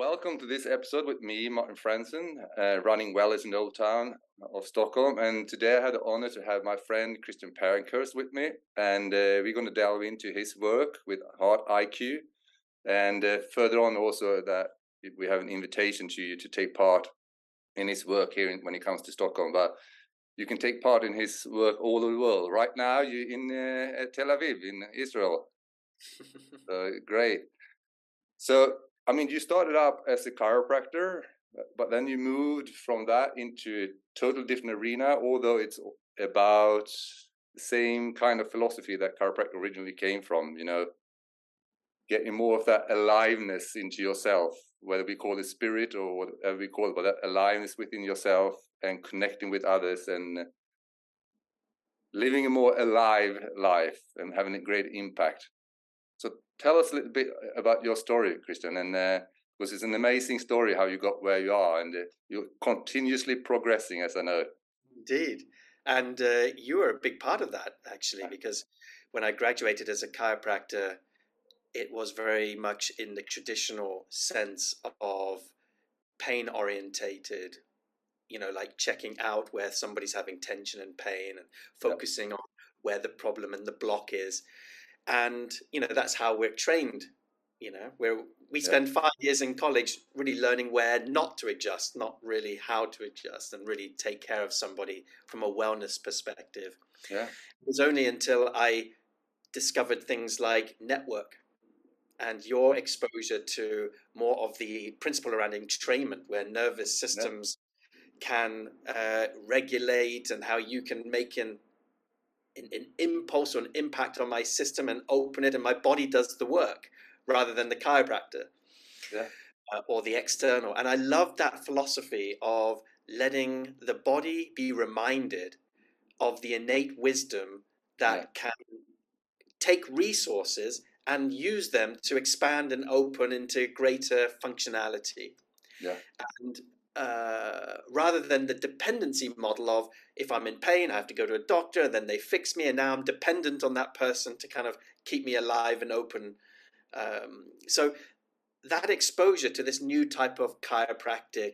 Welcome to this episode with me, Martin Fransson, running Welledge in the Old Town of Stockholm. And today I had the honor to have my friend Christian Pankhurst with me. And we're going to delve into his work with Heart IQ. And further on also that we have an invitation to you to take part in his work here when it comes to Stockholm. But you can take part in his work all over the world. Right now you're in Tel Aviv in Israel. Great. So, I mean, you started up as a chiropractor, but then you moved from that into a total different arena, although it's about the same kind of philosophy that chiropractic originally came from, you know, getting more of that aliveness into yourself, whether we call it spirit or whatever we call it, but that aliveness within yourself and connecting with others and living a more alive life and having a great impact. So tell us a little bit about your story, Christian, and because it's an amazing story how you got where you are, and you're continuously progressing, as I know. Indeed, and you were a big part of that actually, because when I graduated as a chiropractor, it was very much in the traditional sense of pain orientated, you know, like checking out where somebody's having tension and pain, and focusing on where the problem and the block is. And, you know, that's how we're trained, you know, we spend 5 years in college really learning where not to adjust, not really how to adjust and really take care of somebody from a wellness perspective. Yeah. It was only until I discovered things like network and your exposure to more of the principle around entrainment, where nervous systems can regulate, and how you can make an impulse or an impact on my system and open it, and my body does the work rather than the chiropractor or the external. And I love that philosophy of letting the body be reminded of the innate wisdom that can take resources and use them to expand and open into greater functionality. And rather than the dependency model of, if I'm in pain, I have to go to a doctor, and then they fix me, and now I'm dependent on that person to kind of keep me alive and open. So that exposure to this new type of chiropractic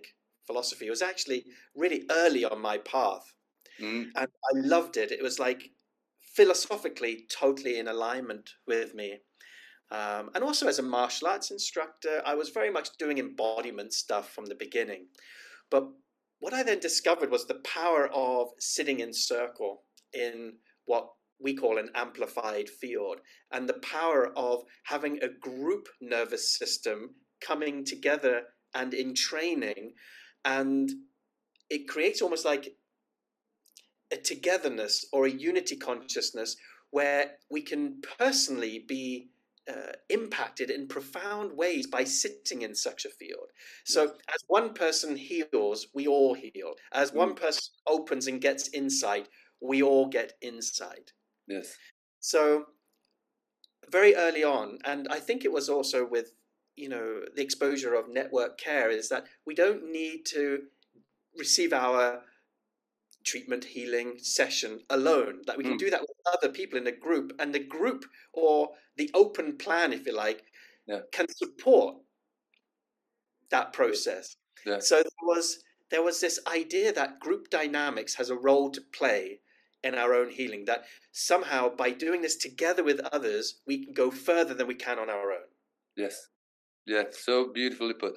philosophy was actually really early on my path. And I loved it. It was like philosophically totally in alignment with me. And also as a martial arts instructor, I was very much doing embodiment stuff from the beginning. But what I then discovered was the power of sitting in circle in what we call an amplified field, and the power of having a group nervous system coming together and in training. And it creates almost like a togetherness or a unity consciousness where we can personally be impacted in profound ways by sitting in such a field. So as one person heals, we all heal. As one person opens and gets insight, we all get insight. So very early on, and I think it was also with, you know, the exposure of network care, is that we don't need to receive our treatment healing session alone, that we can do that with other people in a group, and the group, or the open plan if you like, can support that process. So there was this idea that group dynamics has a role to play in our own healing, that somehow by doing this together with others we can go further than we can on our own. So beautifully put.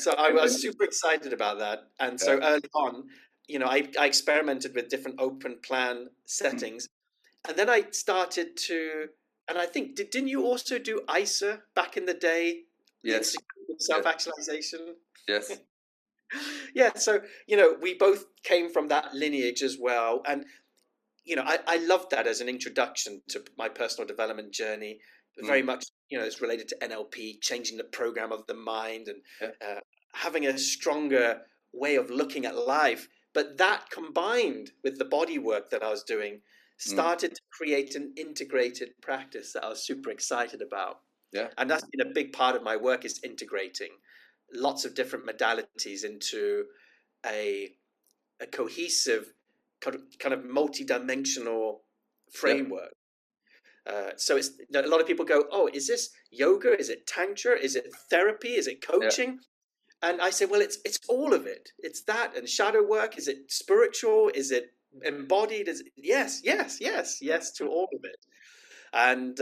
So I was super excited about that, and so early on, you know, I experimented with different open plan settings, and then I started to, and I think, didn't you also do ISA back in the day? Yes. Self-actualization. Yes. So, you know, we both came from that lineage as well. And, you know, I loved that as an introduction to my personal development journey. Very much, you know, it's related to NLP, changing the program of the mind, and having a stronger way of looking at life. But that, combined with the body work that I was doing, started to create an integrated practice that I was super excited about. And that's been a big part of my work, is integrating lots of different modalities into a cohesive kind of multi-dimensional framework. So it's, a lot of people go, oh, is this yoga? Is it tantra? Is it therapy? Is it coaching? Yeah. And I say, well, it's all of it. It's that and shadow work. Is it spiritual? Is it embodied? Is it, yes to all of it. And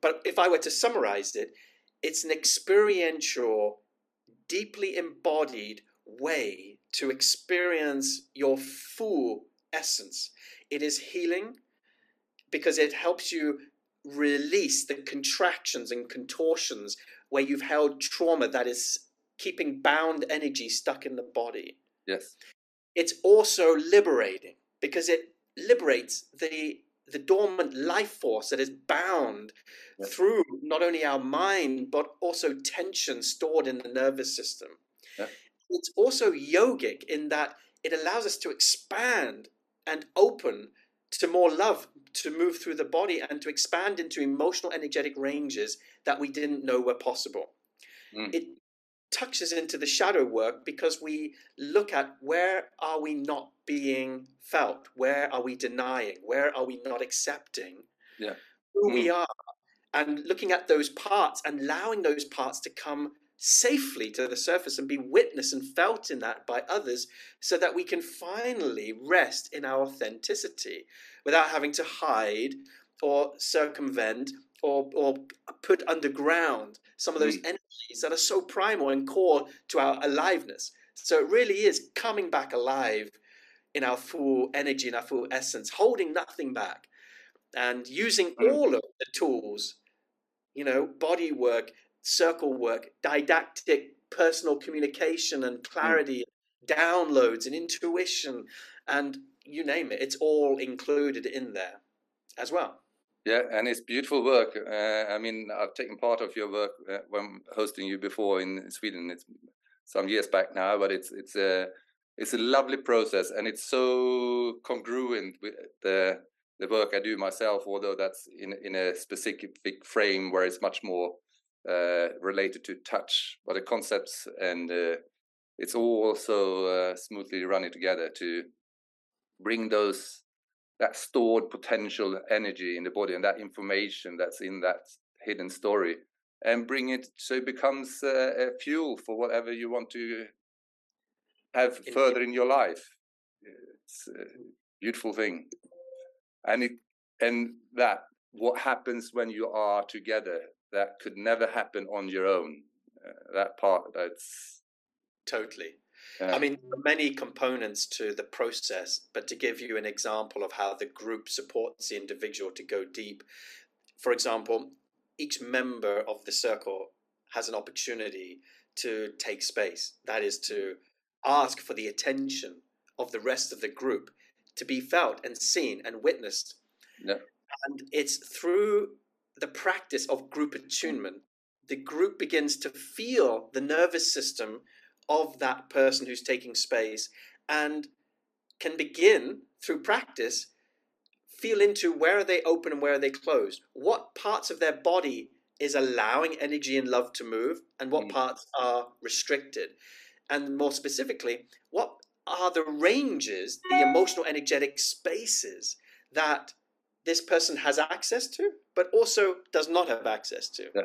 but if I were to summarize it, it's an experiential, deeply embodied way to experience your full essence. It is healing because it helps you release the contractions and contortions where you've held trauma that is keeping bound energy stuck in the body. Yes. It's also liberating because it liberates the dormant life force that is bound through not only our mind, but also tension stored in the nervous system. Yeah. It's also yogic in that it allows us to expand and open to more love, to move through the body and to expand into emotional, energetic ranges that we didn't know were possible. Mm. It touches into the shadow work because we look at where are we not being felt, where are we denying, where are we not accepting who we are, and looking at those parts and allowing those parts to come safely to the surface and be witnessed and felt in that by others, so that we can finally rest in our authenticity without having to hide or circumvent or put underground some of those energies that are so primal and core to our aliveness. So it really is coming back alive in our full energy, in our full essence, holding nothing back and using all of the tools, you know, body work, circle work, didactic personal communication and clarity, downloads and intuition, and you name it, it's all included in there as well. Yeah, and it's beautiful work. I mean, I've taken part of your work when hosting you before in Sweden. It's some years back now, but it's a lovely process, and it's so congruent with the work I do myself, although that's in a specific frame where it's much more related to touch, but the concepts and it's all so smoothly running together to bring that stored potential energy in the body and that information that's in that hidden story, and bring it so it becomes a fuel for whatever you want to have further in your life. It's a beautiful thing, and that what happens when you are together. That could never happen on your own. That part, that's... Totally. I mean, many components to the process, but to give you an example of how the group supports the individual to go deep, for example, each member of the circle has an opportunity to take space. That is to ask for the attention of the rest of the group to be felt and seen and witnessed. Yeah. And it's through the practice of group attunement, the group begins to feel the nervous system of that person who's taking space, and can begin through practice, feel into where are they open and where are they closed, what parts of their body is allowing energy and love to move, and what parts are restricted. And more specifically, what are the ranges, the emotional energetic spaces that this person has access to, but also does not have access to. Yeah.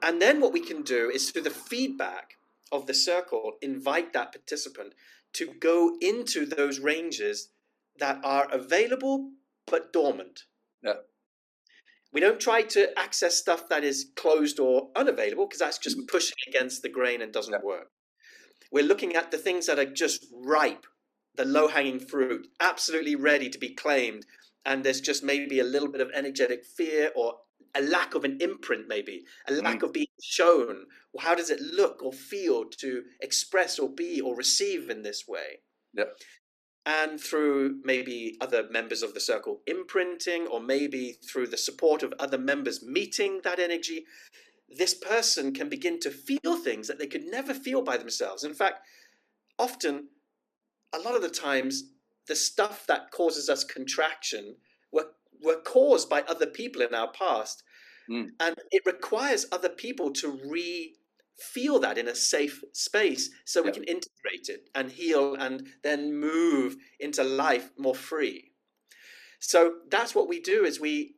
And then what we can do is, through the feedback of the circle, invite that participant to go into those ranges that are available but dormant. Yeah. We don't try to access stuff that is closed or unavailable, because that's just pushing against the grain and doesn't work. We're looking at the things that are just ripe, the low-hanging fruit, absolutely ready to be claimed. And there's just maybe a little bit of energetic fear, or a lack of an imprint, maybe a lack of being shown. How does it look or feel to express or be or receive in this way? Yeah. And through maybe other members of the circle imprinting, or maybe through the support of other members meeting that energy, this person can begin to feel things that they could never feel by themselves. In fact, often, a lot of the times, the stuff that causes us contraction were caused by other people in our past. And it requires other people to re-feel that in a safe space, so we can integrate it and heal and then move into life more free. So that's what we do, is we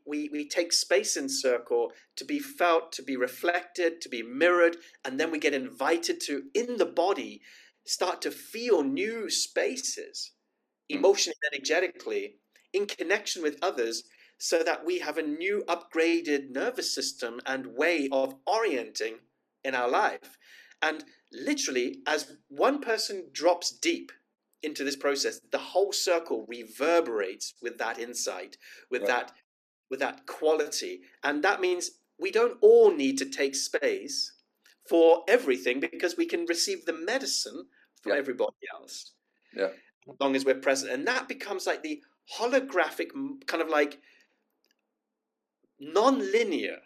take space in circle to be felt, to be reflected, to be mirrored, and then we get invited to, in the body, start to feel new spaces, emotionally, energetically, in connection with others, so that we have a new upgraded nervous system and way of orienting in our life. And literally, as one person drops deep into this process, the whole circle reverberates with that insight, with that quality. And that means we don't all need to take space for everything, because we can receive the medicine from everybody else, as long as we're present. And that becomes like the holographic, kind of like non-linear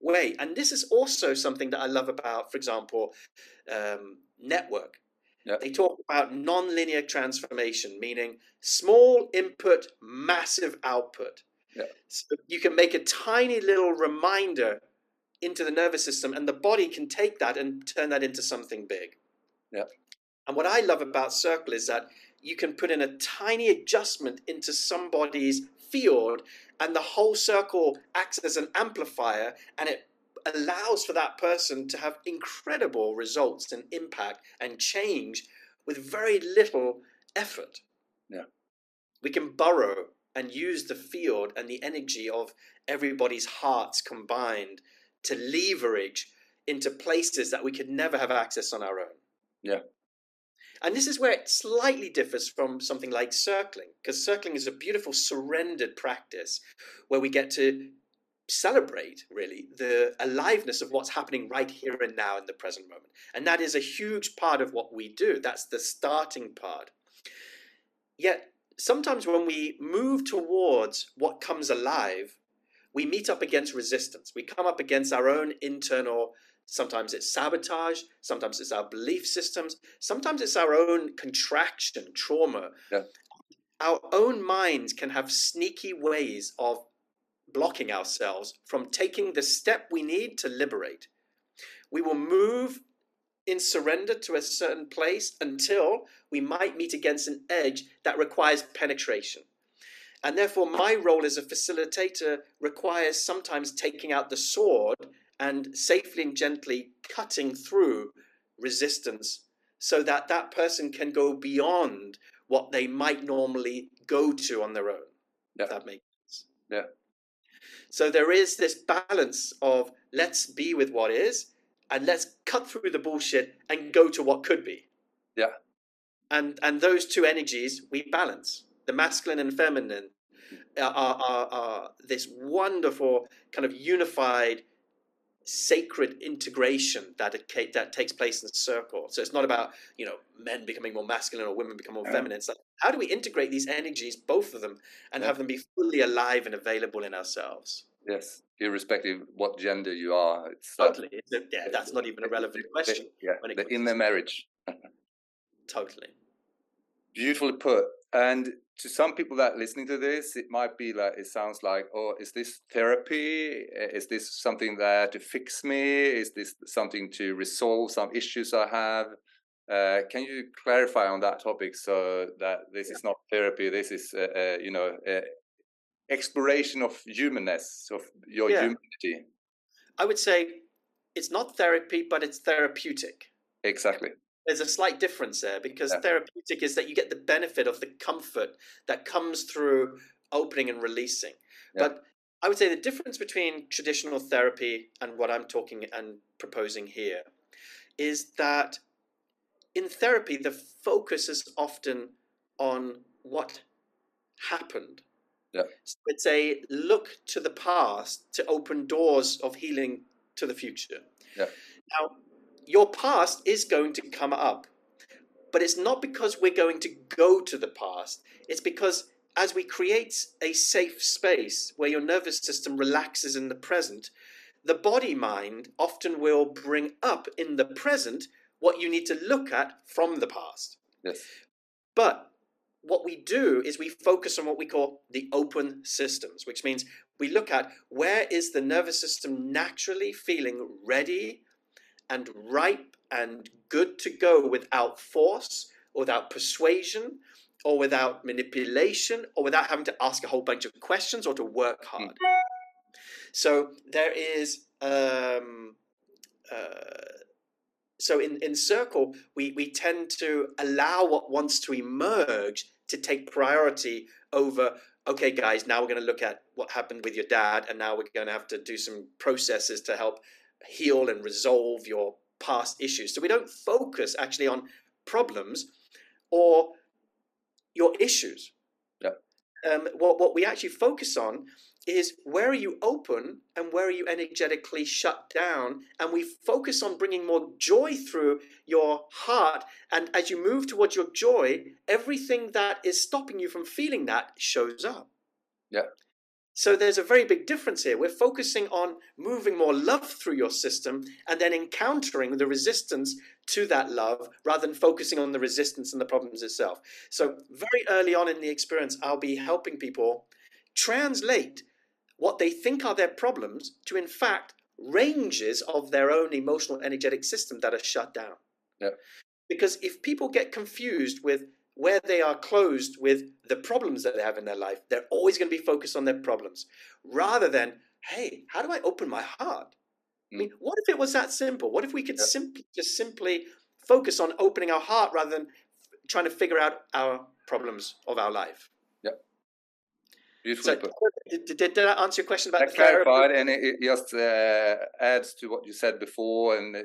way. And this is also something that I love about, for example, Network. They talk about non-linear transformation, meaning small input, massive output. So you can make a tiny little reminder into the nervous system, and the body can take that and turn that into something big. And what I love about Circle is that you can put in a tiny adjustment into somebody's field, and the whole circle acts as an amplifier, and it allows for that person to have incredible results and impact and change with very little effort. We can burrow and use the field and the energy of everybody's hearts combined to leverage into places that we could never have access on our own. And this is where it slightly differs from something like circling, because circling is a beautiful surrendered practice where we get to celebrate, really, the aliveness of what's happening right here and now in the present moment. And that is a huge part of what we do. That's the starting part. Yet sometimes when we move towards what comes alive, we meet up against resistance. We come up against our own internal, sometimes it's sabotage, sometimes it's our belief systems, sometimes it's our own contraction, trauma. Our own minds can have sneaky ways of blocking ourselves from taking the step we need to liberate. We will move in surrender to a certain place until we might meet against an edge that requires penetration. And therefore, my role as a facilitator requires sometimes taking out the sword and safely and gently cutting through resistance, so that that person can go beyond what they might normally go to on their own, if that makes sense. So there is this balance of let's be with what is, and let's cut through the bullshit and go to what could be. And those two energies we balance. The masculine and feminine are this wonderful kind of unified, sacred integration that takes place in the circle. So it's not about, you know, men becoming more masculine or women becoming more feminine. It's like, how do we integrate these energies, both of them, and have them be fully alive and available in ourselves? Irrespective of what gender you are. It's totally. That's not even a relevant question. They're in their marriage. Totally. Beautifully put. And to some people that are listening to this, it might be like, it sounds like, oh, is this therapy? Is this something there to fix me? Is this something to resolve some issues I have? Can you clarify on that topic, so that this is not therapy? This is, exploration of humanness, of your humanity. I would say it's not therapy, but it's therapeutic. Exactly. There's a slight difference there, because therapeutic is that you get the benefit of the comfort that comes through opening and releasing. But I would say the difference between traditional therapy and what I'm talking and proposing here is that in therapy, the focus is often on what happened. So it's a look to the past to open doors of healing to the future. Now, your past is going to come up, but it's not because we're going to go to the past. It's because as we create a safe space where your nervous system relaxes in the present, the body mind often will bring up in the present what you need to look at from the past. But what we do is we focus on what we call the open systems, which means we look at where is the nervous system naturally feeling ready and ripe and good to go without force, without persuasion, or without manipulation, or without having to ask a whole bunch of questions or to work hard. So there is, so in Circle, we tend to allow what wants to emerge to take priority over, okay, guys, now we're going to look at what happened with your dad, and now we're going to have to do some processes to help heal and resolve your past issues. So we don't focus actually on problems or your issues. Yep. What we actually focus on is where are you open and where are you energetically shut down, and we focus on bringing more joy through your heart, and as you move towards your joy, everything that is stopping you from feeling that shows up. Yeah. So there's a very big difference here. We're focusing on moving more love through your system and then encountering the resistance to that love rather than focusing on the resistance and the problems itself. So very early on in the experience, I'll be helping people translate what they think are their problems to, in fact, ranges of their own emotional energetic system that are shut down. Yeah. Because if people get confused with where they are closed with the problems that they have in their life, they're always going to be focused on their problems rather than, hey, how do I open my heart? I mean, what if it was that simple? What if we could simply focus on opening our heart rather than trying to figure out our problems of our life? Yeah. Beautiful. So, did I answer your question about that? Clarified, and it just adds to what you said before, and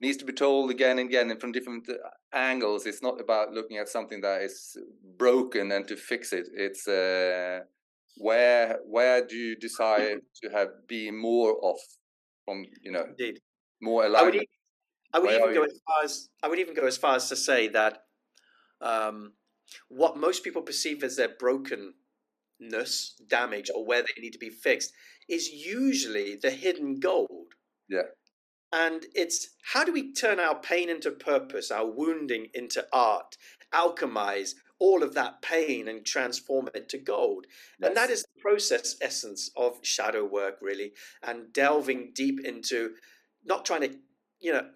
needs to be told again and again and from different angles. It's not about looking at something that is broken and to fix it. It's where do you desire to have be more of, from, you know, more alignment. I would even go as far as to say that what most people perceive as their brokenness, damage, or where they need to be fixed is usually the hidden gold. Yeah. And it's how do we turn our pain into purpose, our wounding into art, alchemize all of that pain and transform it to gold. Yes. And that is the process essence of shadow work, really, and delving deep into not trying to, you know,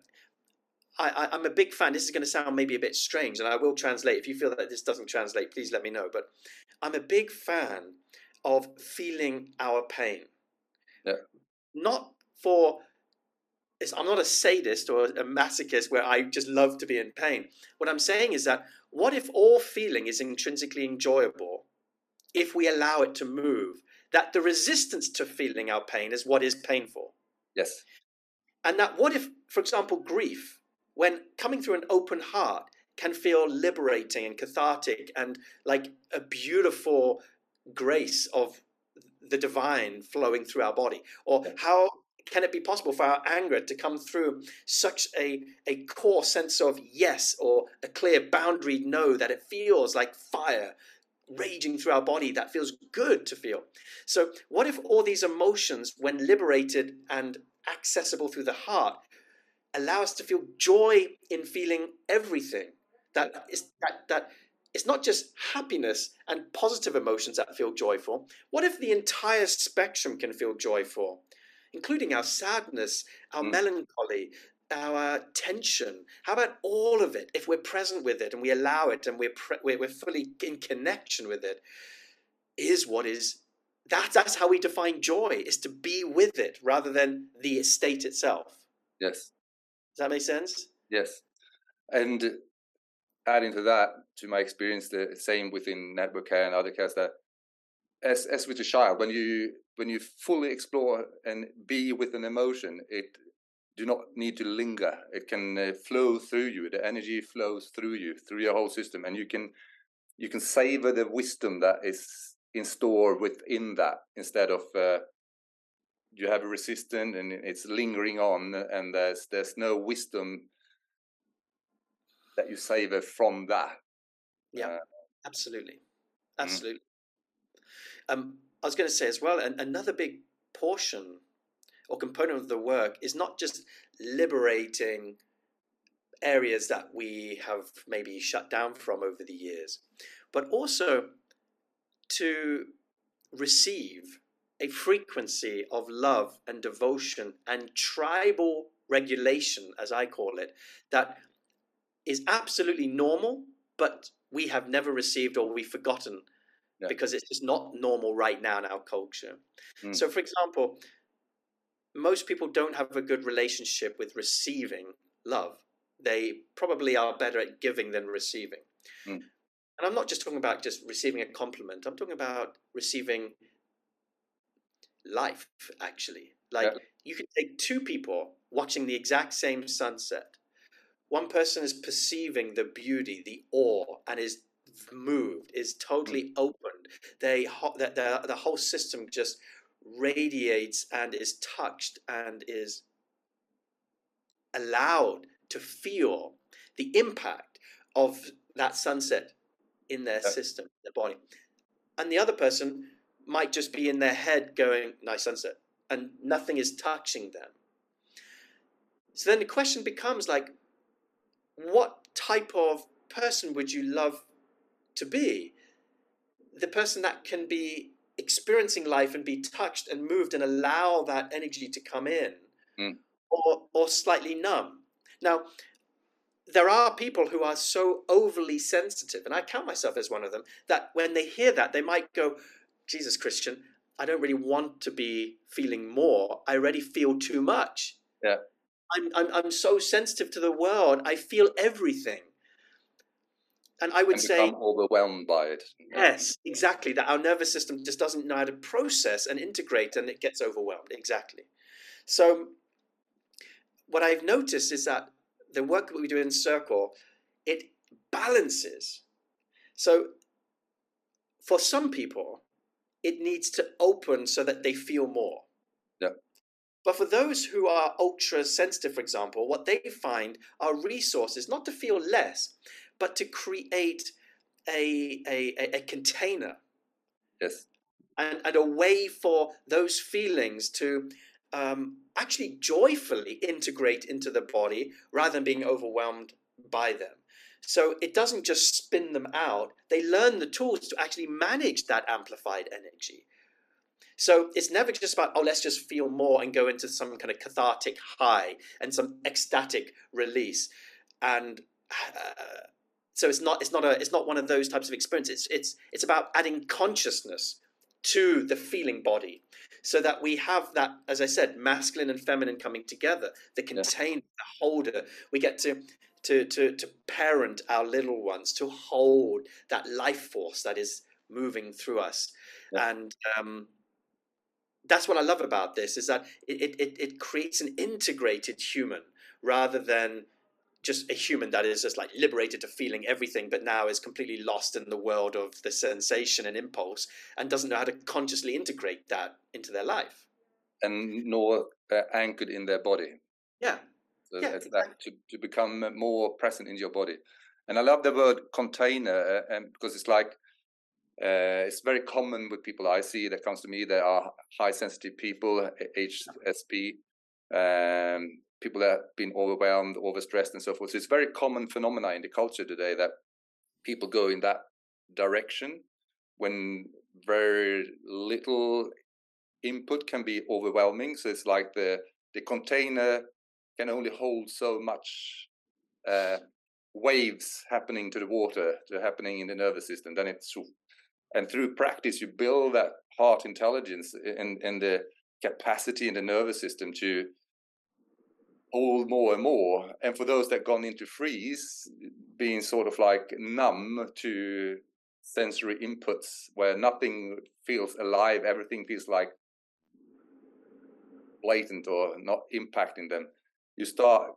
I'm a big fan. This is going to sound maybe a bit strange, and I will translate. If you feel that this doesn't translate, please let me know. But I'm a big fan of feeling our pain. Yeah. Not for... I'm not a sadist or a masochist where I just love to be in pain. What I'm saying is that what if all feeling is intrinsically enjoyable if we allow it to move? That the resistance to feeling our pain is what is painful. Yes. And that what if, for example, grief, when coming through an open heart, can feel liberating and cathartic and like a beautiful grace of the divine flowing through our body? Or how can it be possible for our anger to come through such a core sense of yes, or a clear boundary no, that it feels like fire raging through our body that feels good to feel? So what if all these emotions, when liberated and accessible through the heart, allow us to feel joy in feeling everything? That it's not just happiness and positive emotions that feel joyful. What if the entire spectrum can feel joyful? Including our sadness, our melancholy, our tension. How about all of it? If we're present with it and we allow it and we're fully in connection with it, is what is. That's how we define joy, is to be with it rather than the state itself. Yes. Does that make sense? Yes. And adding to that, to my experience, the same within Network Care and other cares, that as with a child, when you fully explore and be with an emotion, it do not need to linger. It can flow through you. The energy flows through you, through your whole system, and you can savor the wisdom that is in store within that, instead of you have a resistance and it's lingering on, and there's no wisdom that you savor from that. Yeah, absolutely. I was going to say as well, and another big portion or component of the work is not just liberating areas that we have maybe shut down from over the years, but also to receive a frequency of love and devotion and tribal regulation, as I call it, that is absolutely normal, but we have never received or we've forgotten because it's just not normal right now in our culture. So, for example, most people don't have a good relationship with receiving love. They probably are better at giving than receiving. And I'm not just talking about just receiving a compliment. I'm talking about receiving life, actually. Like you can take two people watching the exact same sunset. One person is perceiving the beauty, the awe, and is moved, is totally opened. The whole system just radiates and is touched and is allowed to feel the impact of that sunset in their system, their body. And the other person might just be in their head going, nice sunset, and nothing is touching them. So then the question becomes like, what type of person would you love to be? The person that can be experiencing life and be touched and moved and allow that energy to come in, or slightly numb. Now, there are people who are so overly sensitive, and I count myself as one of them, that when they hear that, they might go, Jesus, Christian, I don't really want to be feeling more. I already feel too much. Yeah. I'm so sensitive to the world. I feel everything. And I would say become overwhelmed by it. Yes, exactly. That our nervous system just doesn't know how to process and integrate, and it gets overwhelmed. Exactly. So what I've noticed is that the work that we do in Circle, it balances. So for some people, it needs to open so that they feel more. But for those who are ultra sensitive, for example, what they find are resources, not to feel less, but to create a container. And a way for those feelings to actually joyfully integrate into the body rather than being overwhelmed by them. So it doesn't just spin them out. They learn the tools to actually manage that amplified energy. So it's never just about, oh, let's just feel more and go into some kind of cathartic high and some ecstatic release. And so it's not one of those types of experiences. It's about adding consciousness to the feeling body so that we have that, as I said, masculine and feminine coming together, the container, the holder. We get to parent our little ones, to hold that life force that is moving through us. And that's what I love about this, is that it creates an integrated human rather than just a human that is just like liberated to feeling everything, but now is completely lost in the world of the sensation and impulse and doesn't know how to consciously integrate that into their life. And nor anchored in their body. So it's that to become more present in your body. And I love the word container, and because it's like, it's very common with people I see that comes to me. There are high sensitive people, HSP, people that have been overwhelmed, overstressed, and so forth. So it's very common phenomena in the culture today that people go in that direction when very little input can be overwhelming. So it's like the container can only hold so much waves happening to the water, happening in the nervous system. Then it's And through practice, you build that heart intelligence and the capacity in the nervous system to hold more and more. And for those that gone into freeze, being sort of like numb to sensory inputs where nothing feels alive, everything feels like blatant or not impacting them, you start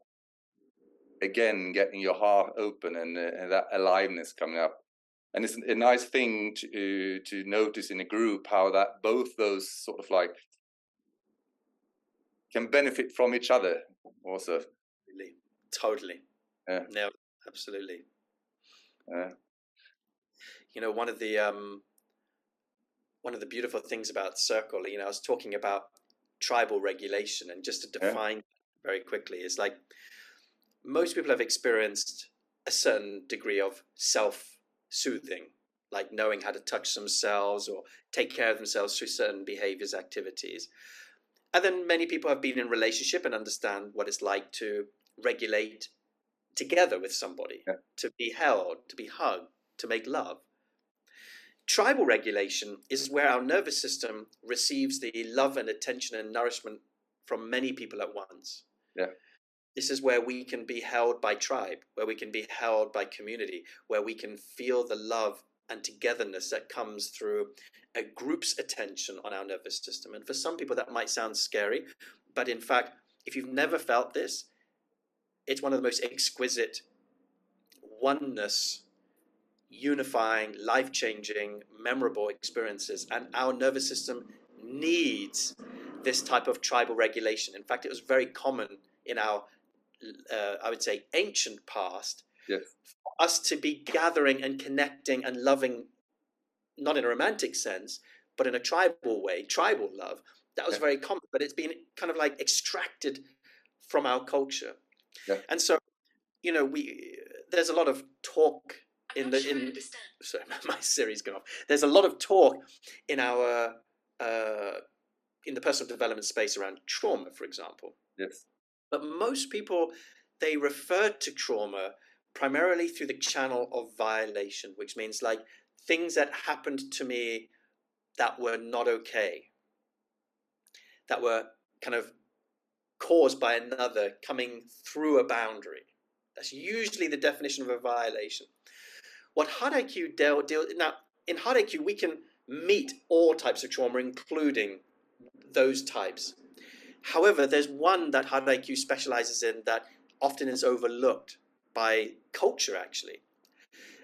again getting your heart open and that aliveness coming up. And it's a nice thing to notice in a group how that both those sort of like can benefit from each other also. Totally. No, absolutely. You know, one of the beautiful things about Circle, you know, I was talking about tribal regulation, and just to define very quickly, is like most people have experienced a certain degree of self soothing, like knowing how to touch themselves or take care of themselves through certain behaviors, activities. And then many people have been in relationship and understand what it's like to regulate together with somebody, to be held, to be hugged, to make love. Tribal regulation is where our nervous system receives the love and attention and nourishment from many people at once. Yeah. This is where we can be held by tribe, where we can be held by community, where we can feel the love and togetherness that comes through a group's attention on our nervous system. And for some people that might sound scary, but in fact, if you've never felt this, it's one of the most exquisite oneness, unifying, life-changing, memorable experiences. And our nervous system needs this type of tribal regulation. In fact, it was very common in our, I would say, ancient past, yes, for us to be gathering and connecting and loving, not in a romantic sense, but in a tribal way, tribal love. That was, yeah, very common, but it's been kind of like extracted from our culture. Yeah. And so, you know, there's a lot of talk There's a lot of talk in our in the personal development space around trauma, for example. Yes. But most people, they refer to trauma primarily through the channel of violation, which means like things that happened to me that were not okay, that were kind of caused by another coming through a boundary. That's usually the definition of a violation. What Heart IQ deals now, in Heart IQ, we can meet all types of trauma, including those types. However, there's one that Heart IQ specializes in that often is overlooked by culture, actually.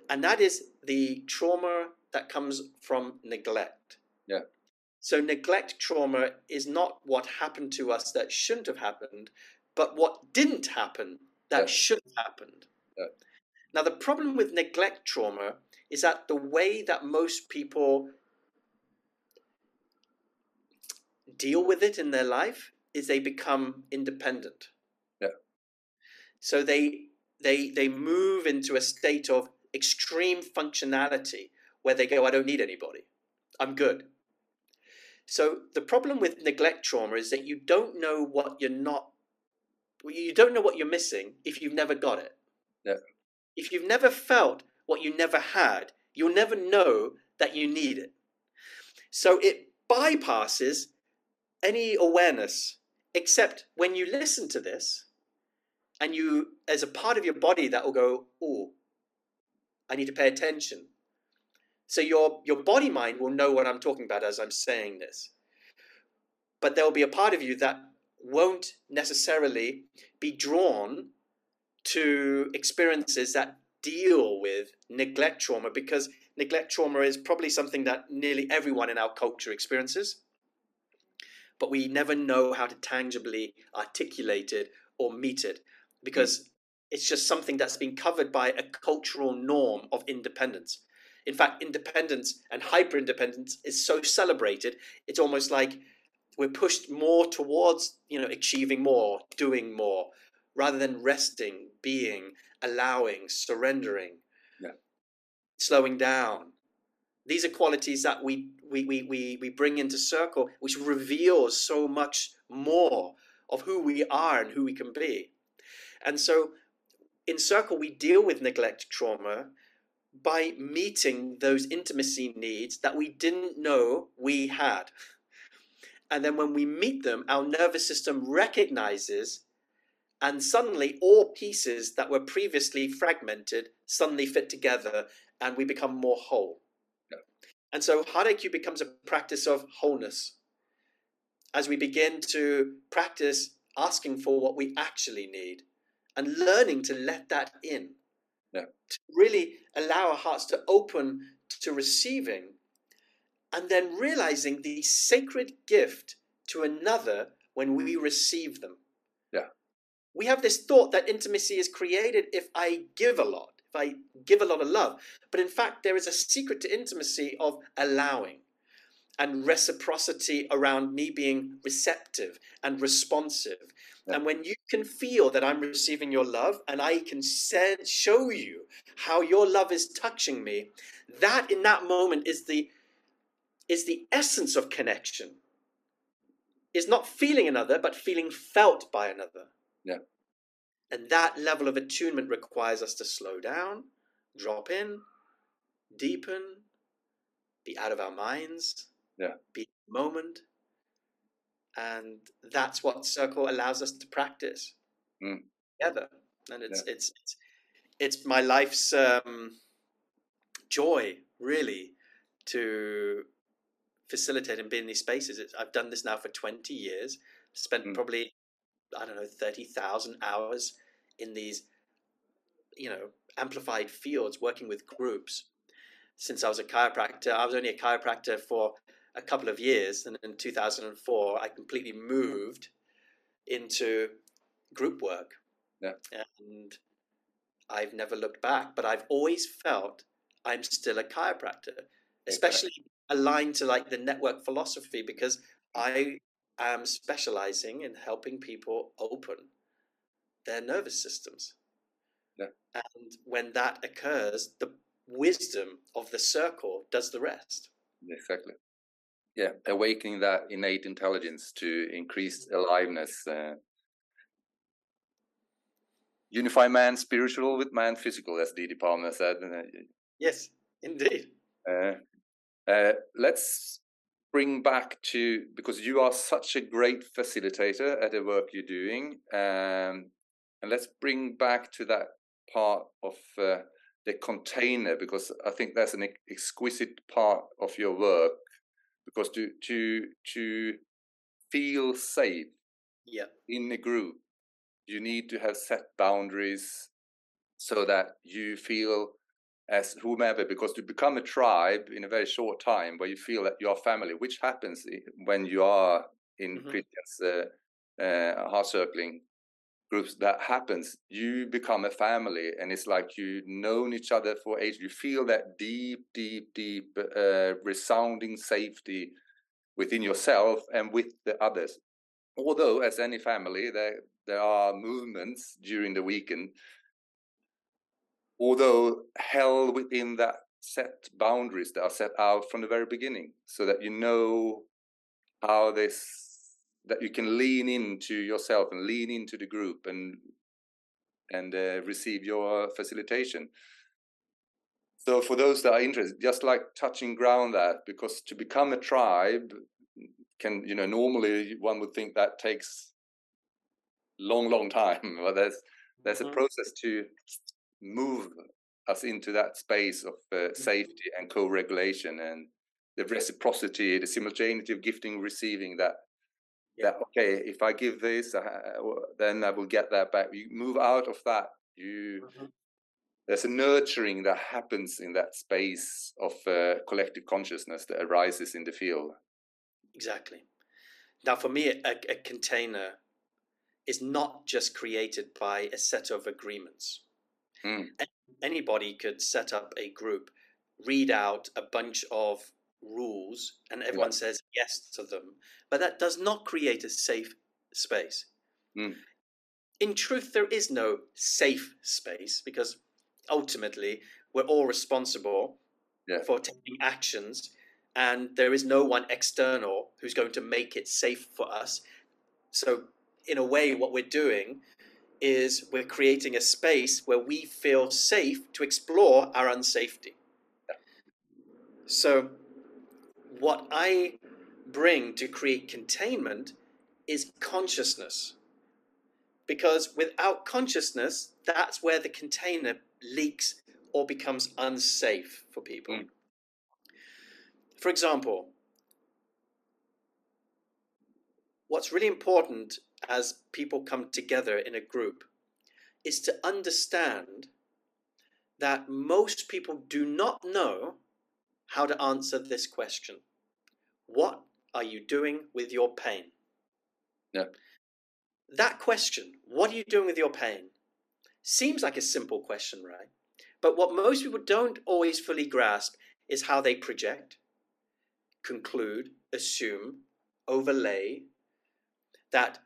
And that is the trauma that comes from neglect. Yeah. So neglect trauma is not what happened to us that shouldn't have happened, but what didn't happen that, yeah, should have happened. Yeah. Now, the problem with neglect trauma is that the way that most people deal with it in their life is they become independent. Yeah. So they move into a state of extreme functionality where they go, I don't need anybody. I'm good. So the problem with neglect trauma is that you don't know what you're not, you don't know what you're missing if you've never got it. Yeah. If you've never felt what you never had, you'll never know that you need it. So it bypasses any awareness, except when you listen to this and you, as a part of your body that will go, oh, I need to pay attention. So your body mind will know what I'm talking about as I'm saying this. But there will be a part of you that won't necessarily be drawn to experiences that deal with neglect trauma, because neglect trauma is probably something that nearly everyone in our culture experiences, but we never know how to tangibly articulate it or meet it, because it's just something that's been covered by a cultural norm of independence. In fact, independence and hyper-independence is so celebrated, it's almost like we're pushed more towards, you know, achieving more, doing more, rather than resting, being, allowing, surrendering, slowing down. These are qualities that we bring into circle, which reveals so much more of who we are and who we can be. And so in circle, we deal with neglect trauma by meeting those intimacy needs that we didn't know we had. And then when we meet them, our nervous system recognizes, and suddenly all pieces that were previously fragmented suddenly fit together and we become more whole. Yeah. And so Heart IQ becomes a practice of wholeness as we begin to practice asking for what we actually need and learning to let that in, to really allow our hearts to open to receiving, and then realizing the sacred gift to another when we receive them. We have this thought that intimacy is created if I give a lot, if I give a lot of love. But in fact, there is a secret to intimacy of allowing and reciprocity around me being receptive and responsive. Yeah. And when you can feel that I'm receiving your love and I can show you how your love is touching me, that in that moment is the essence of connection. It's not feeling another, but feeling felt by another. Yeah. And that level of attunement requires us to slow down, drop in, deepen, be out of our minds, be in the moment. And that's what circle allows us to practice together. And it's my life's joy, really, to facilitate and be in these spaces. I've done this now for 20 years, spent probably, I don't know, 30,000 hours in these, you know, amplified fields working with groups. Since I was a chiropractor, I was only a chiropractor for a couple of years. And in 2004, I completely moved into group work. Yeah. And I've never looked back, but I've always felt I'm still a chiropractor, especially aligned to like the network philosophy, because I am specializing in helping people open their nervous systems. Yeah. And when that occurs, the wisdom of the circle does the rest. Exactly. Yeah, awakening that innate intelligence to increased aliveness. Unify man spiritual with man physical, as Didi Palmer said. Yes, indeed. Let's bring back to, because you are such a great facilitator at the work you're doing, and let's bring back to that part of the container, because I think that's an exquisite part of your work, because to feel safe in the group, you need to have set boundaries so that you feel as whomever, because to become a tribe in a very short time where you feel that you are family, which happens when you are in Christian's heart circling groups, that happens. You become a family, and it's like you've known each other for ages. You feel that deep, resounding safety within yourself and with the others. Although, as any family, there are movements during the weekend. Although held within that set boundaries that are set out from the very beginning, so that you know how this, that you can lean into yourself and lean into the group and receive your facilitation. So for those that are interested, just like touching ground that, because to become a tribe can, you know, normally one would think that takes long time, but there's a process to move us into that space of safety and co-regulation and the reciprocity, the simultaneity of gifting, receiving, that okay, if I give this, then I will get that back. You move out of that. There's a nurturing that happens in that space of collective consciousness that arises in the field. Exactly. Now, for me, a container is not just created by a set of agreements. Anybody could set up a group, read out a bunch of rules, and everyone says yes to them. But that does not create a safe space. In truth, there is no safe space, because ultimately we're all responsible for taking actions, and there is no one external who's going to make it safe for us. So in a way, what we're doing is we're creating a space where we feel safe to explore our unsafety. So what I bring to create containment is consciousness. Because without consciousness, that's where the container leaks or becomes unsafe for people. For example, what's really important as people come together in a group is to understand that most people do not know how to answer this question. What are you doing with your pain? Yeah. That question, what are you doing with your pain? Seems like a simple question, right? But what most people don't always fully grasp is how they project, conclude, assume, overlay that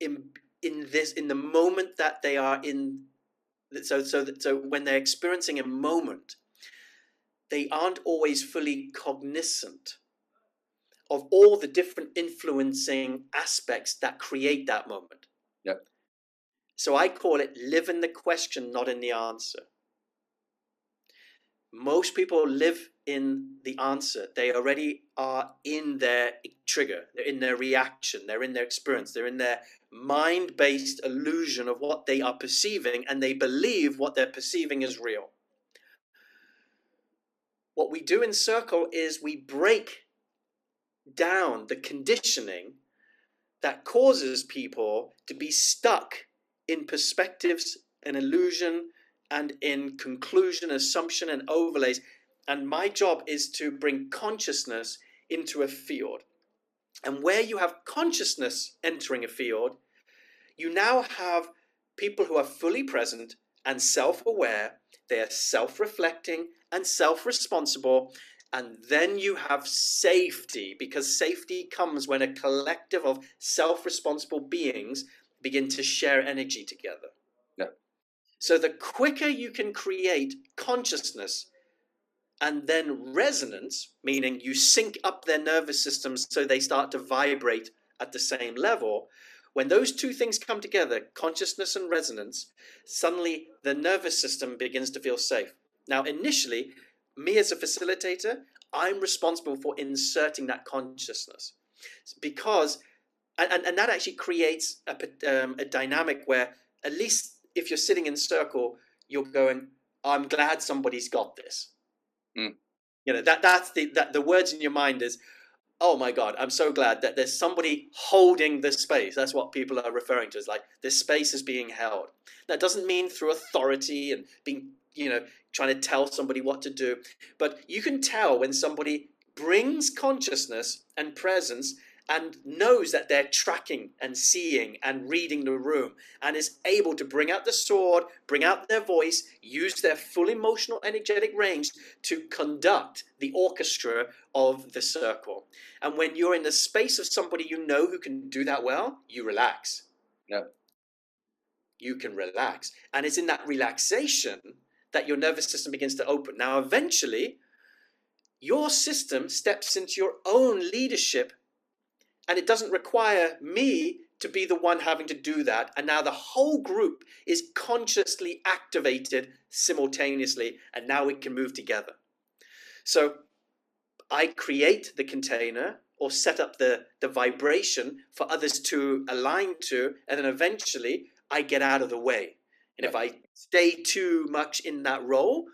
in the moment that they are in, so when they're experiencing a moment, they aren't always fully cognizant of all the different influencing aspects that create that moment. Yep. So I call it live in the question, not in the answer. most people live in the answer. They already are in their trigger. They're in their reaction. They're in their experience. They're in their mind-based illusion of what they are perceiving, and they believe what they're perceiving is real. What we do in Circle is we break down the conditioning that causes people to be stuck in perspectives, in illusion, and in conclusion, assumption, and overlays. And my job is to bring consciousness into a field. And where you have consciousness entering a field, you now have people who are fully present and self-aware. They are self-reflecting and self-responsible. And then you have safety, because safety comes when a collective of self-responsible beings begin to share energy together. Yeah. So the quicker you can create consciousness and then resonance, meaning you sync up their nervous systems so they start to vibrate at the same level, when those two things come together, consciousness and resonance, suddenly the nervous system begins to feel safe. Now, initially, me as a facilitator, I'm responsible for inserting that consciousness, because and that actually creates a dynamic where, at least if you're sitting in Circle, you're going, I'm glad somebody's got this. Mm. You know, that's the words in your mind is, oh my God, I'm so glad that there's somebody holding this space. That's what people are referring to, is like this space is being held. That doesn't mean through authority and being, you know, trying to tell somebody what to do, but you can tell when somebody brings consciousness and presence and knows that they're tracking and seeing and reading the room, and is able to bring out the sword, bring out their voice, use their full emotional energetic range to conduct the orchestra of the Circle. And when you're in the space of somebody you know who can do that well, you relax. Yeah. You can relax. And it's in that relaxation that your nervous system begins to open. Now, eventually, your system steps into your own leadership. And it doesn't require me to be the one having to do that. And now the whole group is consciously activated simultaneously. And now we can move together. So I create the container or set up the vibration for others to align to. And then eventually I get out of the way. And if I stay too much in that role,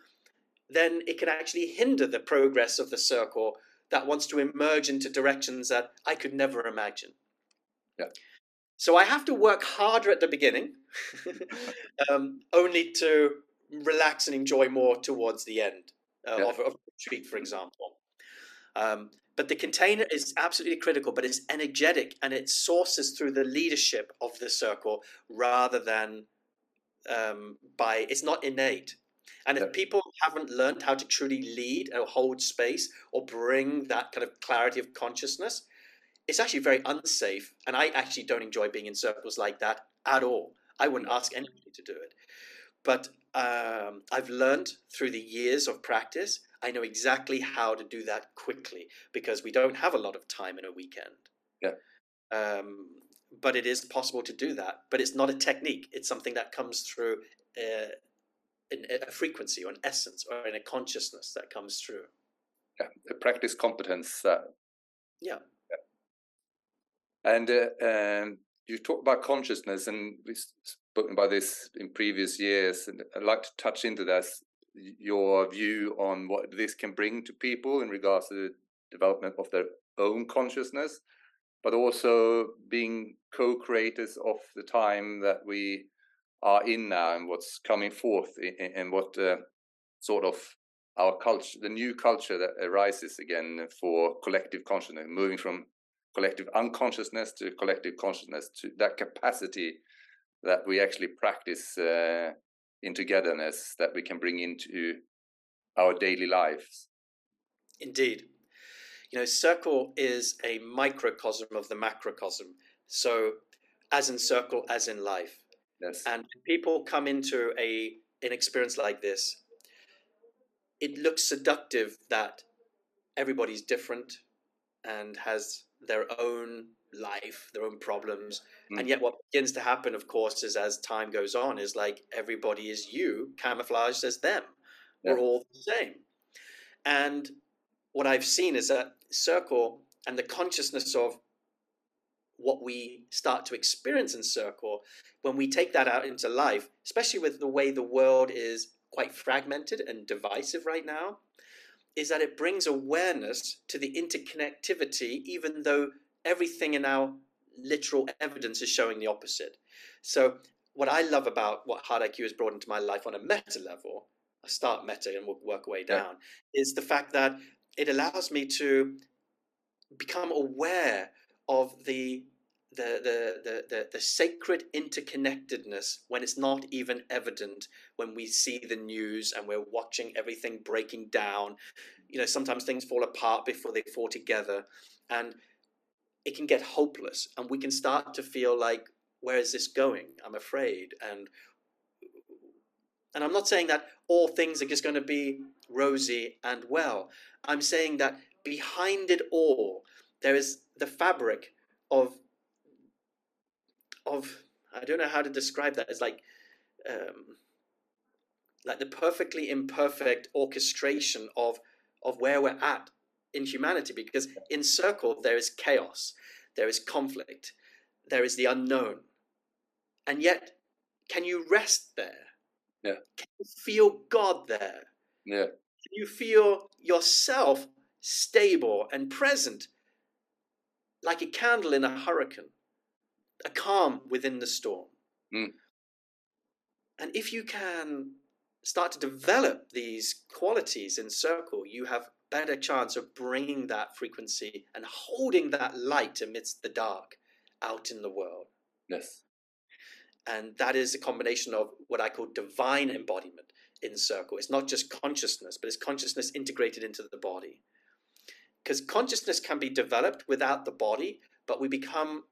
then it can actually hinder the progress of the Circle that wants to emerge into directions that I could never imagine. Yeah. So I have to work harder at the beginning, only to relax and enjoy more towards the end of a retreat, for example. But the container is absolutely critical, but it's energetic, and it sources through the leadership of the Circle rather than it's not innate. And if people haven't learned how to truly lead or hold space or bring that kind of clarity of consciousness, it's actually very unsafe. And I actually don't enjoy being in circles like that at all. I wouldn't ask anybody to do it. But I've learned through the years of practice, I know exactly how to do that quickly, because we don't have a lot of time in a weekend. Yeah. But it is possible to do that. But it's not a technique. It's something that comes through in a frequency or an essence or in a consciousness that comes through. Yeah, a practice competence. And you talk about consciousness, and we've spoken about this in previous years, and I'd like to touch into that, your view on what this can bring to people in regards to the development of their own consciousness, but also being co-creators of the time that we are in now and what's coming forth, and what sort of our culture, the new culture that arises again for collective consciousness, moving from collective unconsciousness to collective consciousness, to that capacity that we actually practice in togetherness that we can bring into our daily lives. Indeed. You know, Circle is a microcosm of the macrocosm. So as in Circle, as in life. Yes. And when people come into an experience like this, it looks seductive that everybody's different and has their own life, their own problems. Mm. And yet what begins to happen, of course, is as time goes on, is like everybody is you, camouflaged as them. Yeah. We're all the same. And what I've seen is a circle and the consciousness of what we start to experience in circle, when we take that out into life, especially with the way the world is quite fragmented and divisive right now, is that it brings awareness to the interconnectivity, even though everything in our literal evidence is showing the opposite. So what I love about what Heart IQ has brought into my life on a meta level, I'll start meta and we'll work way down, is the fact that it allows me to become aware of the sacred interconnectedness when it's not even evident, when we see the news and we're watching everything breaking down. You know, sometimes things fall apart before they fall together, and it can get hopeless, and we can start to feel like, where is this going? I'm afraid. And I'm not saying that all things are just going to be rosy and well. I'm saying that behind it all, there is the fabric of I don't know how to describe that. It's like the perfectly imperfect orchestration of where we're at in humanity. Because in circle, there is chaos, there is conflict, there is the unknown. And yet, can you rest there? Yeah. Can you feel God there? Yeah. Can you feel yourself stable and present? Like a candle in a hurricane, a calm within the storm. Mm. And if you can start to develop these qualities in circle, you have better chance of bringing that frequency and holding that light amidst the dark out in the world. Yes. And that is a combination of what I call divine embodiment in circle. It's not just consciousness, but it's consciousness integrated into the body. Because consciousness can be developed without the body, but we become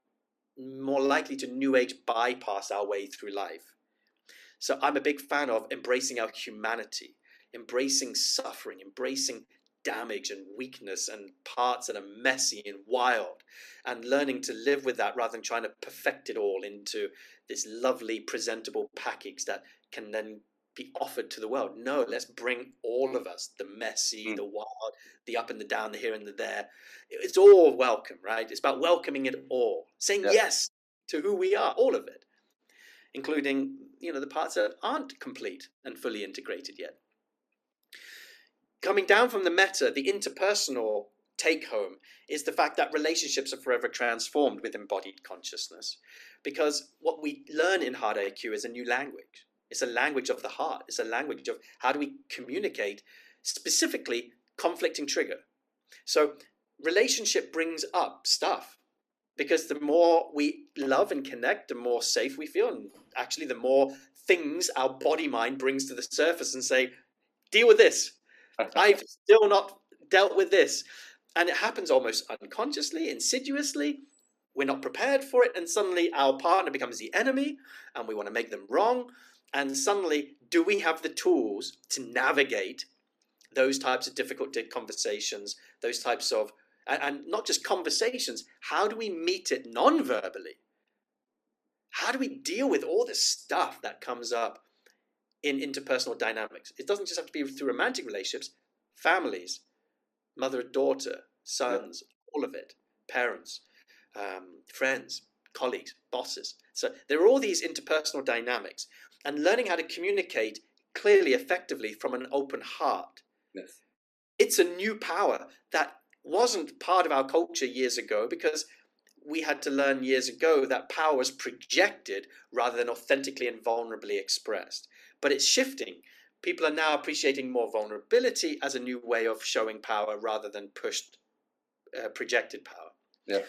more likely to New Age bypass our way through life. So I'm a big fan of embracing our humanity, embracing suffering, embracing damage and weakness and parts that are messy and wild, and learning to live with that rather than trying to perfect it all into this lovely, presentable package that can then be offered to the world. No, let's bring all of us, the messy, the wild, the up and the down, the here and the there. It's all welcome, right? It's about welcoming it all, saying yes to who we are, all of it, including, you know, the parts that aren't complete and fully integrated yet. Coming down from the meta, the interpersonal take home is the fact that relationships are forever transformed with embodied consciousness, because what we learn in Heart IQ is a new language. It's a language of the heart. It's a language of how do we communicate, specifically conflict and trigger. So relationship brings up stuff, because the more we love and connect, the more safe we feel. And actually, the more things our body mind brings to the surface and say, deal with this. I've still not dealt with this. And it happens almost unconsciously, insidiously. We're not prepared for it. And suddenly our partner becomes the enemy and we want to make them wrong. And suddenly, do we have the tools to navigate those types of difficult conversations, those types of, and not just conversations, how do we meet it non-verbally? How do we deal with all this stuff that comes up in interpersonal dynamics? It doesn't just have to be through romantic relationships, families, mother and daughter, sons, all of it, parents, friends, colleagues, bosses. So there are all these interpersonal dynamics. And learning how to communicate clearly, effectively from an open heart. Yes. It's a new power that wasn't part of our culture years ago, because we had to learn years ago that power was projected rather than authentically and vulnerably expressed. But it's shifting. People are now appreciating more vulnerability as a new way of showing power rather than pushed, projected power. Yeah.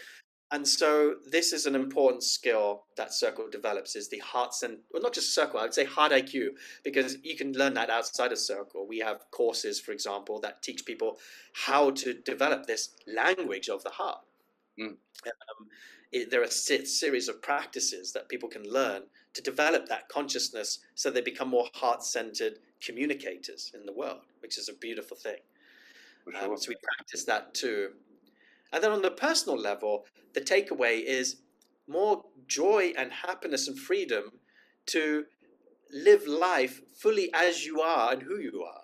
And so this is an important skill that circle develops, is the hearts, and well, not just circle, I would say Heart IQ, because you can learn that outside of circle. We have courses, for example, that teach people how to develop this language of the heart. Mm. There are a series of practices that people can learn to develop that consciousness so they become more heart-centered communicators in the world, which is a beautiful thing. Sure. So we practice that too. And then on the personal level, the takeaway is more joy and happiness and freedom to live life fully as you are and who you are.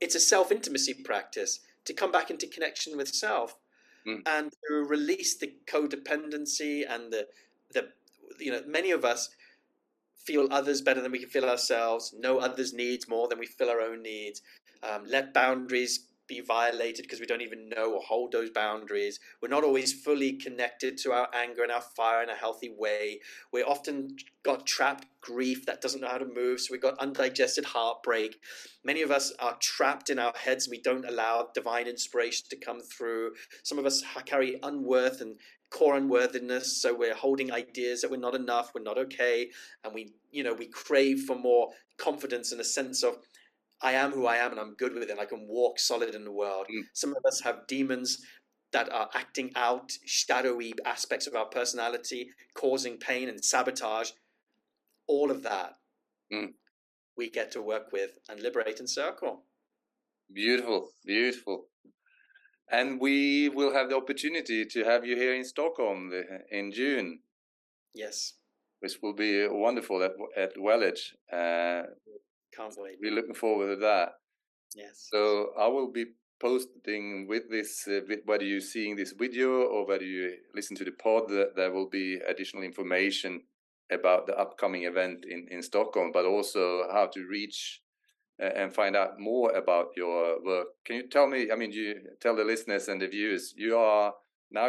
it's a self-intimacy practice to come back into connection with self and to release the codependency and the you know, many of us feel others better than we can feel ourselves, know others' needs more than we feel our own needs, let boundaries be violated because we don't even know or hold those boundaries. We're not always fully connected to our anger and our fire in a healthy way. We often got trapped grief that doesn't know how to move, so we got undigested heartbreak. Many of us are trapped in our heads and we don't allow divine inspiration to come through. Some of us carry unworth and core unworthiness, so we're holding ideas that we're not enough, we're not okay, and we, you know, we crave for more confidence and a sense of I am who I am and I'm good with it. I can walk solid in the world. Some of us have demons that are acting out shadowy aspects of our personality, causing pain and sabotage. All of that we get to work with and liberate and circle. Beautiful, beautiful. And we will have the opportunity to have you here in Stockholm in June. Yes. Which will be wonderful at Welledge. Can't wait. We're looking forward to that. Yes. So I will be posting with this, whether you're seeing this video or whether you listen to the pod, there will be additional information about the upcoming event in Stockholm, but also how to reach and find out more about your work. Can you tell me, I mean, you tell the listeners and the viewers, you are now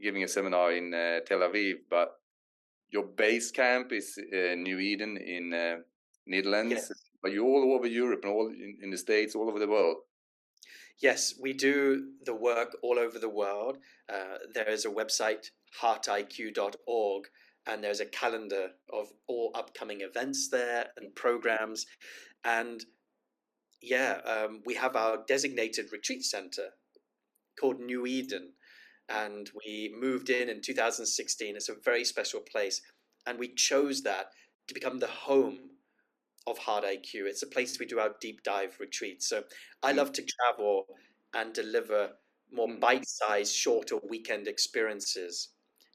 giving a seminar in Tel Aviv, but your base camp is New Eden in Netherlands, yes. But you're all over Europe and all in the States, all over the world. Yes, we do the work all over the world. There is a website, heartiq.org, and there's a calendar of all upcoming events there and programs. And yeah, we have our designated retreat center called New Eden. And we moved in 2016. It's a very special place. And we chose that to become the home of Heart IQ. It's a place we do our deep dive retreats. So I love to travel and deliver more bite-sized, shorter weekend experiences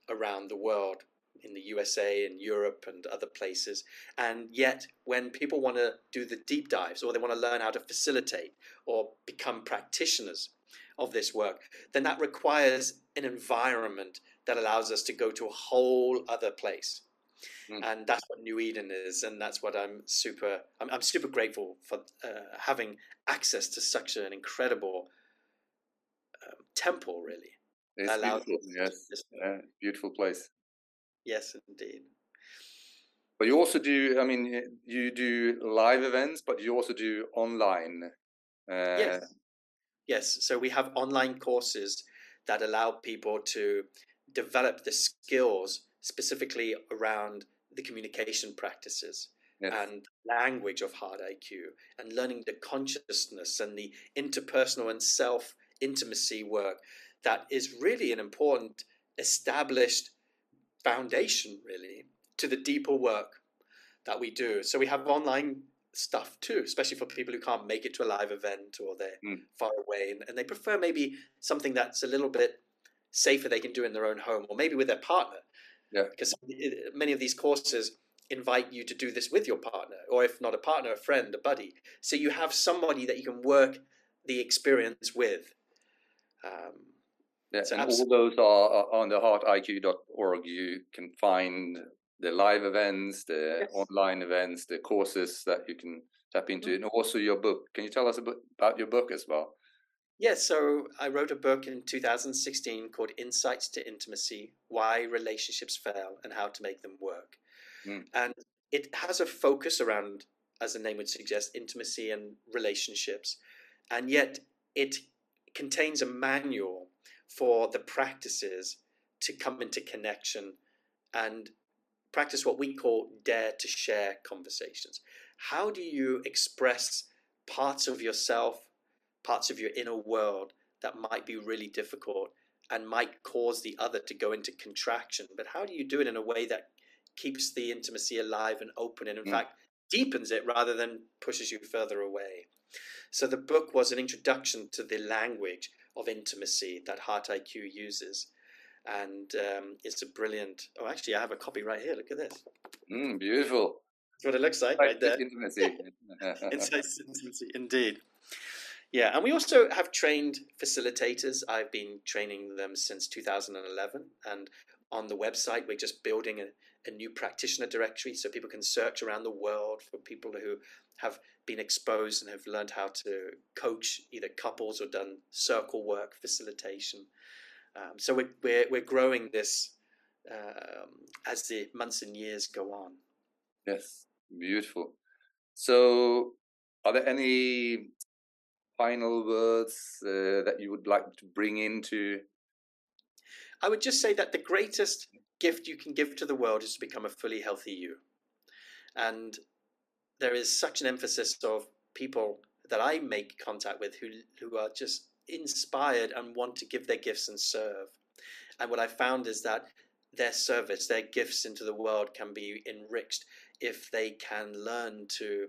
around the world, in the USA and Europe and other places. And yet when people want to do the deep dives or they want to learn how to facilitate or become practitioners of this work, then that requires an environment that allows us to go to a whole other place. And that's what New Eden is, and that's what I'm super grateful for, having access to such an incredible temple, really. It's beautiful, yes. Beautiful place. Yes, indeed. But you also do, I mean, you do live events, but you also do online. Yes. Yes, so we have online courses that allow people to develop the skills specifically around the communication practices and language of Heart IQ and learning the consciousness and the interpersonal and self-intimacy work that is really an important established foundation, really, to the deeper work that we do. So we have online stuff too, especially for people who can't make it to a live event or they're far away and they prefer maybe something that's a little bit safer they can do in their own home or maybe with their partner. Yeah, because many of these courses invite you to do this with your partner, or if not a partner, a friend, a buddy. So you have somebody that you can work the experience with. Yeah, so and all those are on the heartiq.org. You can find the live events, the online events, the courses that you can tap into, and also your book. Can you tell us about your book as well? Yes, so I wrote a book in 2016 called Insights to Intimacy, Why Relationships Fail and How to Make Them Work. And it has a focus around, as the name would suggest, intimacy and relationships. And yet it contains a manual for the practices to come into connection and practice what we call dare to share conversations. How do you express parts of yourself, parts of your inner world that might be really difficult and might cause the other to go into contraction? But how do you do it in a way that keeps the intimacy alive and open and in fact deepens it rather than pushes you further away? So the book was an introduction to the language of intimacy that Heart IQ uses. And it's a brilliant, oh, actually I have a copy right here. Look at this. Beautiful. what it looks like right there. Intimacy. Insights to Intimacy, indeed. Yeah, and we also have trained facilitators. I've been training them since 2011, and on the website, we're just building a new practitioner directory so people can search around the world for people who have been exposed and have learned how to coach either couples or done circle work, facilitation. So we're growing this as the months and years go on. Yes, beautiful. So are there any final words that you would like to bring into? I would just say that the greatest gift you can give to the world is to become a fully healthy you. And there is such an emphasis of people that I make contact with who are just inspired and want to give their gifts and serve. And what I found is that their service, their gifts into the world can be enriched if they can learn to,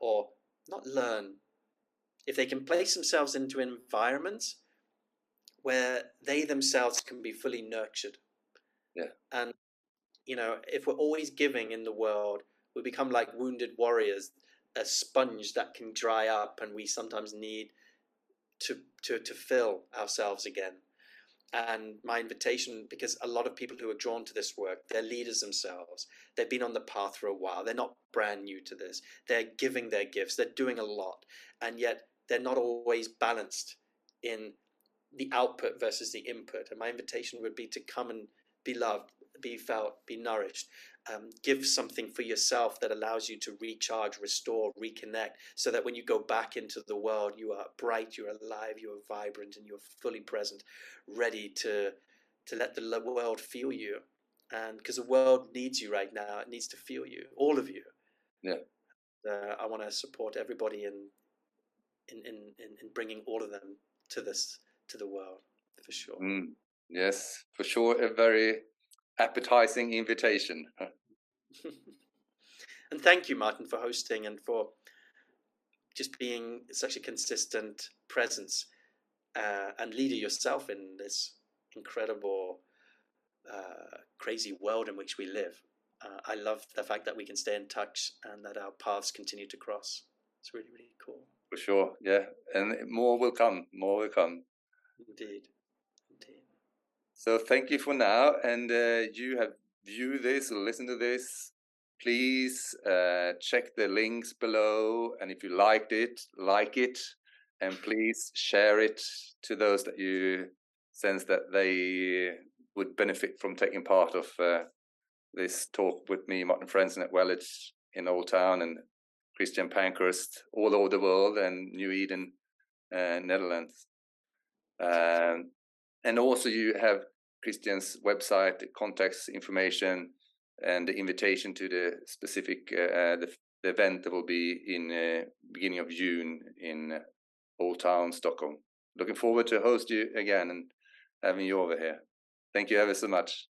or not learn, if they can place themselves into environments where they themselves can be fully nurtured. Yeah. And, you know, if we're always giving in the world, we become like wounded warriors, a sponge that can dry up, and we sometimes need to fill ourselves again. And my invitation, because a lot of people who are drawn to this work, they're leaders themselves. They've been on the path for a while. They're not brand new to this. They're giving their gifts. They're doing a lot. And yet they're not always balanced in the output versus the input. And my invitation would be to come and be loved, be felt, be nourished. Give something for yourself that allows you to recharge, restore, reconnect, so that when you go back into the world, you are bright, you're alive, you're vibrant, and you're fully present, ready to let the world feel you. And because the world needs you right now, it needs to feel you, all of you. Yeah. I want to support everybody in bringing all of them to this, to the world, for sure. Mm. Yes, for sure, a very appetizing invitation. And thank you, Martin, for hosting and for just being such a consistent presence and leader yourself in this incredible, crazy world in which we live. I love the fact that we can stay in touch and that our paths continue to cross. It's really, really cool. For sure, yeah. And more will come, more will come. Indeed. So thank you for now, and you have viewed this or listened to this. Please check the links below, and if you liked it, like it, and please share it to those that you sense that they would benefit from taking part of this talk with me, Martin Fransson at Welledge in Old Town, and Christian Pankhurst all over the world, and New Eden, Netherlands. And also you have Christian's website, the contacts information, and the invitation to the specific the event that will be in beginning of June in Old Town, Stockholm. Looking forward to host you again and having you over here. Thank you ever so much.